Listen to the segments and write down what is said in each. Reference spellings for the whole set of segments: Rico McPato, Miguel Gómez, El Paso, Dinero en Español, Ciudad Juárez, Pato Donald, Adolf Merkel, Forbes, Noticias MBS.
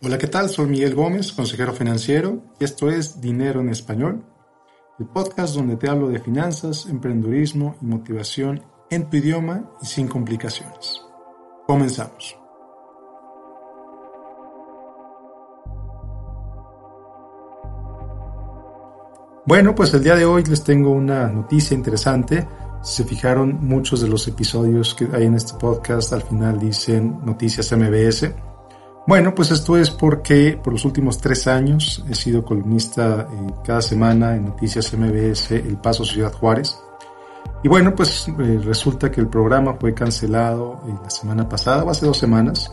Hola, ¿qué tal? Soy Miguel Gómez, consejero financiero, y esto es Dinero en Español, el podcast donde te hablo de finanzas, emprendedurismo y motivación en tu idioma y sin complicaciones. Comenzamos. Bueno, pues el día de hoy les tengo una noticia interesante. Si se fijaron, muchos de los episodios que hay en este podcast al final dicen Noticias MBS. Bueno, pues esto es porque por los últimos 3 años he sido columnista cada semana en Noticias MBS, El Paso, Ciudad Juárez. Y bueno, pues resulta que el programa fue cancelado la semana pasada, o hace 2 semanas.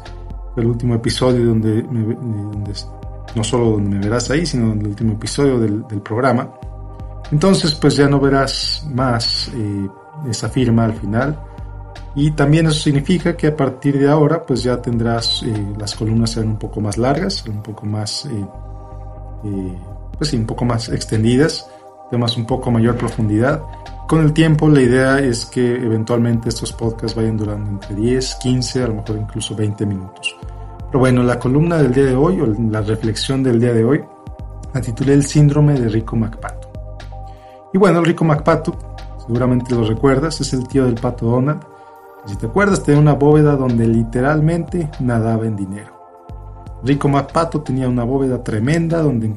Fue el último episodio donde no solo donde me verás ahí, sino en el último episodio del programa. Entonces, pues ya no verás más esa firma al final. Y también eso significa que a partir de ahora pues ya tendrás, las columnas serán un poco más largas, un poco más, un poco más extendidas, temas un poco mayor profundidad. Con el tiempo la idea es que eventualmente estos podcasts vayan durando entre 10, 15, a lo mejor incluso 20 minutos. Pero bueno, la columna del día de hoy, o la reflexión del día de hoy, la titulé El síndrome de Rico McPato. Y bueno, Rico McPato, seguramente lo recuerdas, es el tío del Pato Donald. Si te acuerdas, tenía una bóveda donde literalmente nadaba en dinero. Rico McPato tenía una bóveda tremenda donde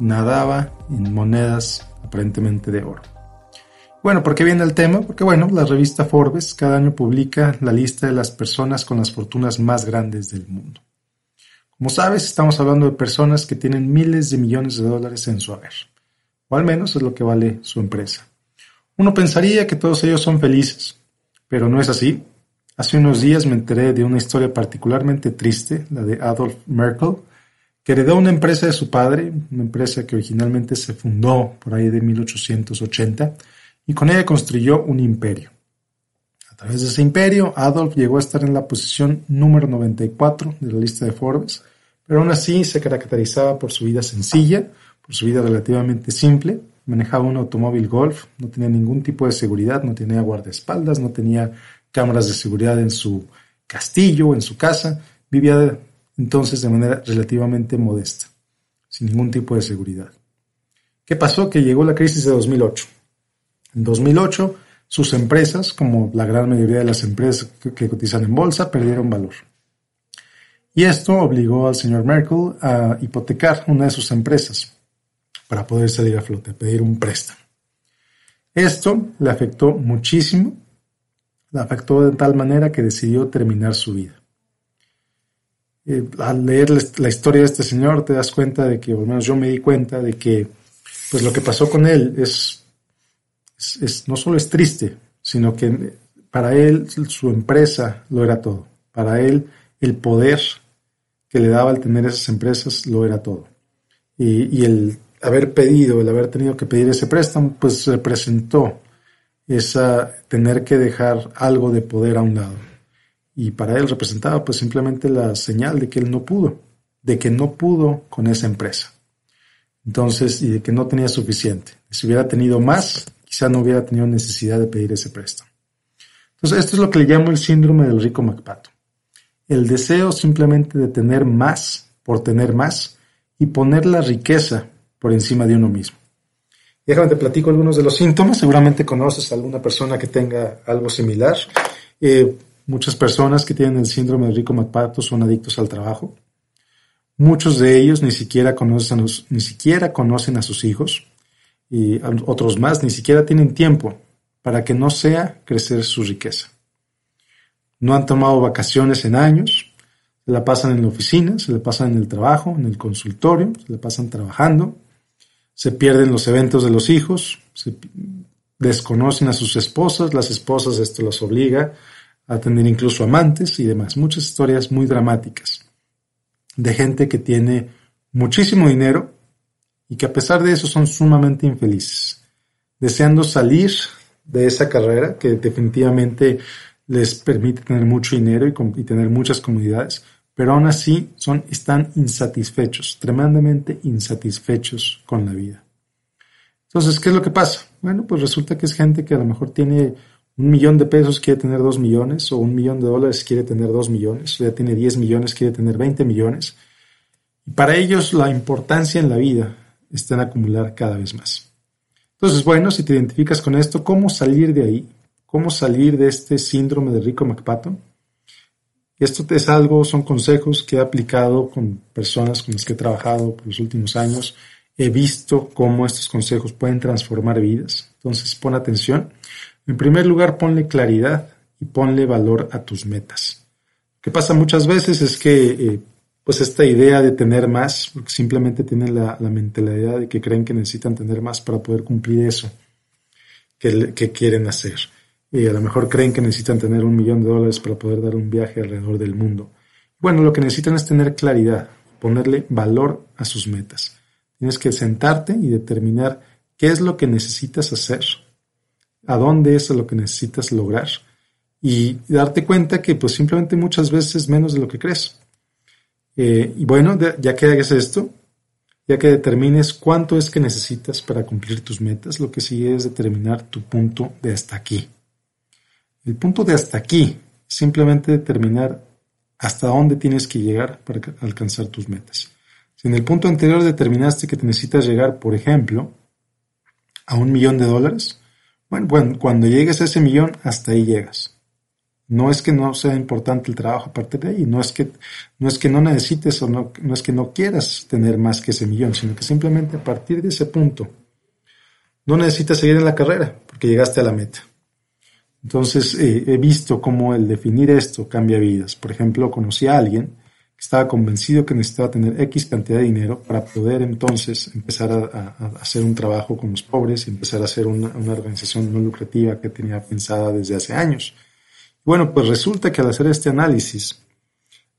nadaba en monedas aparentemente de oro. Bueno, ¿por qué viene el tema? Porque bueno, la revista Forbes cada año publica la lista de las personas con las fortunas más grandes del mundo. Como sabes, estamos hablando de personas que tienen miles de millones de dólares en su haber, o al menos es lo que vale su empresa. Uno pensaría que todos ellos son felices, pero no es así. Hace unos días me enteré de una historia particularmente triste, la de Adolf Merkel, que heredó una empresa de su padre, una empresa que originalmente se fundó por ahí de 1880, y con ella construyó un imperio. A través de ese imperio, Adolf llegó a estar en la posición número 94 de la lista de Forbes, pero aún así se caracterizaba por su vida sencilla, por su vida relativamente simple. Manejaba un automóvil Golf, no tenía ningún tipo de seguridad, no tenía guardaespaldas, no tenía cámaras de seguridad en su castillo, en su casa. Vivía entonces de manera relativamente modesta, sin ningún tipo de seguridad. ¿Qué pasó? Que llegó la crisis de 2008. En 2008, sus empresas, como la gran mayoría de las empresas que cotizan en bolsa, perdieron valor. Y esto obligó al señor Merkel a hipotecar una de sus empresas para poder salir a flote, pedir un préstamo. Esto le afectó muchísimo, le afectó de tal manera que decidió terminar su vida. Al leer la historia de este señor te das cuenta de que, o al menos yo me di cuenta de que, pues lo que pasó con él no solo es triste, sino que para él su empresa lo era todo. Para él el poder que le daba el tener esas empresas lo era todo. Y el haber tenido que pedir ese préstamo, pues representó tener que dejar algo de poder a un lado. Y para él representaba pues simplemente la señal de que él no pudo, con esa empresa. Entonces, y de que no tenía suficiente. Si hubiera tenido más, quizá no hubiera tenido necesidad de pedir ese préstamo. Entonces, esto es lo que le llamo el síndrome del Rico McPato. El deseo simplemente de tener más por tener más y poner la riqueza por encima de uno mismo. Déjame te platico algunos de los síntomas. Seguramente conoces a alguna persona que tenga algo similar. Muchas personas que tienen el síndrome de Rico McPato son adictos al trabajo. Muchos de ellos ni siquiera conocen a sus hijos. Y otros más ni siquiera tienen tiempo para que no sea crecer su riqueza. No han tomado vacaciones en años. Se la pasan en la oficina, se la pasan en el trabajo, en el consultorio, se la pasan trabajando. Se pierden los eventos de los hijos, se desconocen a sus esposas, las esposas esto las obliga a tener incluso amantes y demás. Muchas historias muy dramáticas de gente que tiene muchísimo dinero y que a pesar de eso son sumamente infelices, deseando salir de esa carrera que definitivamente les permite tener mucho dinero y tener muchas comodidades, pero aún así están insatisfechos, tremendamente insatisfechos con la vida. Entonces, ¿qué es lo que pasa? Bueno, pues resulta que es gente que a lo mejor tiene 1 millón de pesos, quiere tener 2 millones, o 1 millón de dólares, quiere tener 2 millones, o ya tiene 10 millones, quiere tener 20 millones, Y para ellos la importancia en la vida está en acumular cada vez más. Entonces, bueno, si te identificas con esto, ¿cómo salir de ahí? ¿Cómo salir de este síndrome de Rico McPato? Esto es algo, son consejos que he aplicado con personas con las que he trabajado por los últimos años. He visto cómo estos consejos pueden transformar vidas. Entonces, pon atención. En primer lugar, ponle claridad y ponle valor a tus metas. Lo que pasa muchas veces es que pues esta idea de tener más, porque simplemente tienen la mentalidad de que creen que necesitan tener más para poder cumplir eso que quieren hacer. Y a lo mejor creen que necesitan tener $1,000,000 para poder dar un viaje alrededor del mundo. Bueno, lo que necesitan es tener claridad, ponerle valor a sus metas. Tienes que sentarte y determinar qué es lo que necesitas hacer, a dónde es lo que necesitas lograr y darte cuenta que pues simplemente muchas veces menos de lo que crees. Y bueno, ya que hagas esto, ya que determines cuánto es que necesitas para cumplir tus metas, lo que sigue es determinar tu punto de hasta aquí. El punto de hasta aquí es simplemente determinar hasta dónde tienes que llegar para alcanzar tus metas. Si en el punto anterior determinaste que te necesitas llegar, por ejemplo, a $1,000,000, bueno, cuando llegues a ese millón, hasta ahí llegas. No es que no sea importante el trabajo a partir de ahí, no es que no necesites o no es que no quieras tener más que ese millón, sino que simplemente a partir de ese punto no necesitas seguir en la carrera porque llegaste a la meta. Entonces he visto cómo el definir esto cambia vidas. Por ejemplo, conocí a alguien que estaba convencido que necesitaba tener X cantidad de dinero para poder entonces empezar a hacer un trabajo con los pobres y empezar a hacer una organización no lucrativa que tenía pensada desde hace años. Bueno, pues resulta que al hacer este análisis,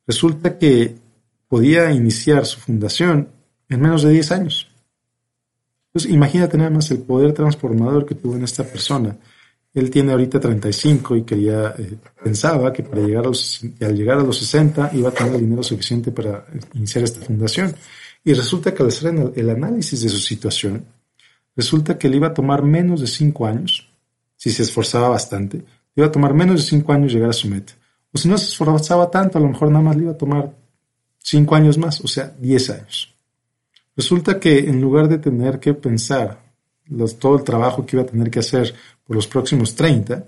resulta que podía iniciar su fundación en menos de 10 años. Entonces imagínate nada más el poder transformador que tuvo en esta persona. Él tiene ahorita 35 y pensaba que al llegar a los 60 iba a tener el dinero suficiente para iniciar esta fundación. Y resulta que al hacer el análisis de su situación, resulta que le iba a tomar menos de 5 años, si se esforzaba bastante, le iba a tomar menos de 5 años llegar a su meta. O si no se esforzaba tanto, a lo mejor nada más le iba a tomar 5 años más, o sea, 10 años. Resulta que en lugar de tener que pensar todo el trabajo que iba a tener que hacer por los próximos 30,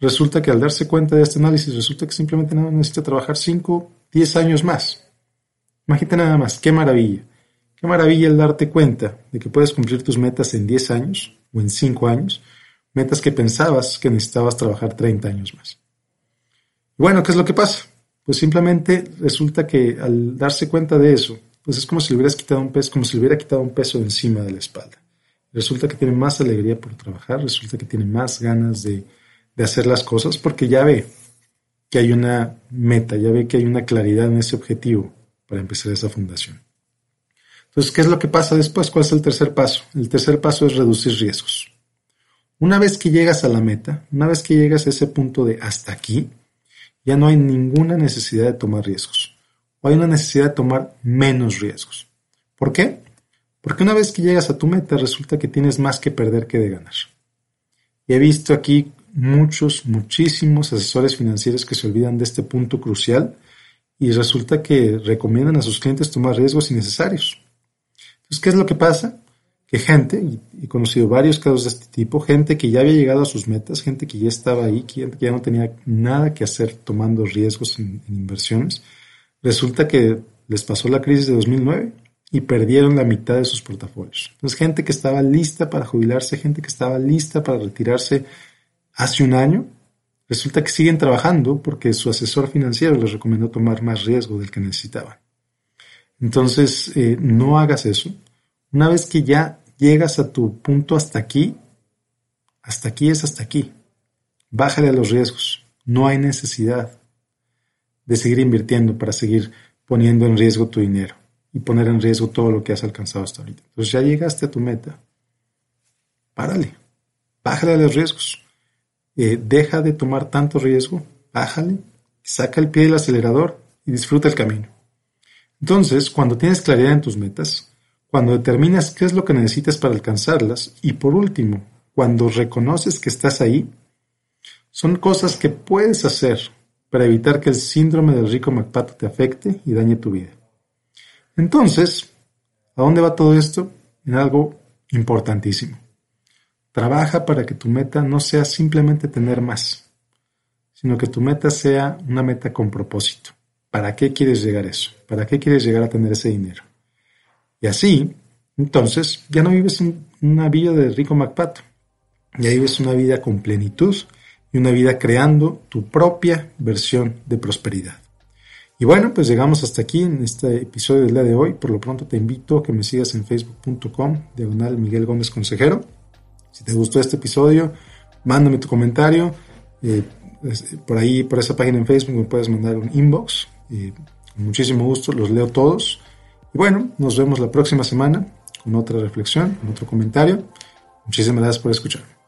resulta que al darse cuenta de este análisis, resulta que simplemente nada necesita trabajar 5, 10 años más. Imagínate nada más, qué maravilla. Qué maravilla el darte cuenta de que puedes cumplir tus metas en 10 años o en 5 años, metas que pensabas que necesitabas trabajar 30 años más. Y bueno, ¿qué es lo que pasa? Pues simplemente resulta que al darse cuenta de eso, pues es como si le hubieras quitado un peso, como si le hubiera quitado un peso de encima de la espalda. Resulta que tiene más alegría por trabajar, resulta que tiene más ganas de hacer las cosas porque ya ve que hay una meta, ya ve que hay una claridad en ese objetivo para empezar esa fundación. Entonces, ¿qué es lo que pasa después? ¿Cuál es el tercer paso? El tercer paso es reducir riesgos. Una vez que llegas a la meta, una vez que llegas a ese punto de hasta aquí, ya no hay ninguna necesidad de tomar riesgos. O hay una necesidad de tomar menos riesgos. ¿Por qué? Porque una vez que llegas a tu meta, resulta que tienes más que perder que de ganar. Y he visto aquí muchísimos asesores financieros que se olvidan de este punto crucial y resulta que recomiendan a sus clientes tomar riesgos innecesarios. Entonces, ¿qué es lo que pasa? Que gente, y he conocido varios casos de este tipo, gente que ya había llegado a sus metas, gente que ya estaba ahí, gente que ya no tenía nada que hacer tomando riesgos en inversiones, resulta que les pasó la crisis de 2009. Y perdieron la mitad de sus portafolios. Entonces, gente que estaba lista para jubilarse, gente que estaba lista para retirarse hace un año, resulta que siguen trabajando porque su asesor financiero les recomendó tomar más riesgo del que necesitaban. Entonces, no hagas eso. Una vez que ya llegas a tu punto hasta aquí es hasta aquí. Bájale a los riesgos. No hay necesidad de seguir invirtiendo para seguir poniendo en riesgo tu dinero y poner en riesgo todo lo que has alcanzado hasta ahorita. Entonces ya llegaste a tu meta. Párale. Bájale a los riesgos. Deja de tomar tanto riesgo. Bájale. Saca el pie del acelerador y disfruta el camino. Entonces, cuando tienes claridad en tus metas, cuando determinas qué es lo que necesitas para alcanzarlas y por último, cuando reconoces que estás ahí, son cosas que puedes hacer para evitar que el síndrome del Rico McPato te afecte y dañe tu vida. Entonces, ¿a dónde va todo esto? En algo importantísimo. Trabaja para que tu meta no sea simplemente tener más, sino que tu meta sea una meta con propósito. ¿Para qué quieres llegar a eso? ¿Para qué quieres llegar a tener ese dinero? Y así, entonces, ya no vives en una vida de Rico McPato. Ya vives una vida con plenitud y una vida creando tu propia versión de prosperidad. Y bueno, pues llegamos hasta aquí en este episodio del día de hoy. Por lo pronto te invito a que me sigas en facebook.com/Miguel Gómez Consejero. Si te gustó este episodio, mándame tu comentario. Por ahí, por esa página en Facebook, me puedes mandar un inbox. Con muchísimo gusto, los leo todos. Y bueno, nos vemos la próxima semana con otra reflexión, con otro comentario. Muchísimas gracias por escucharme.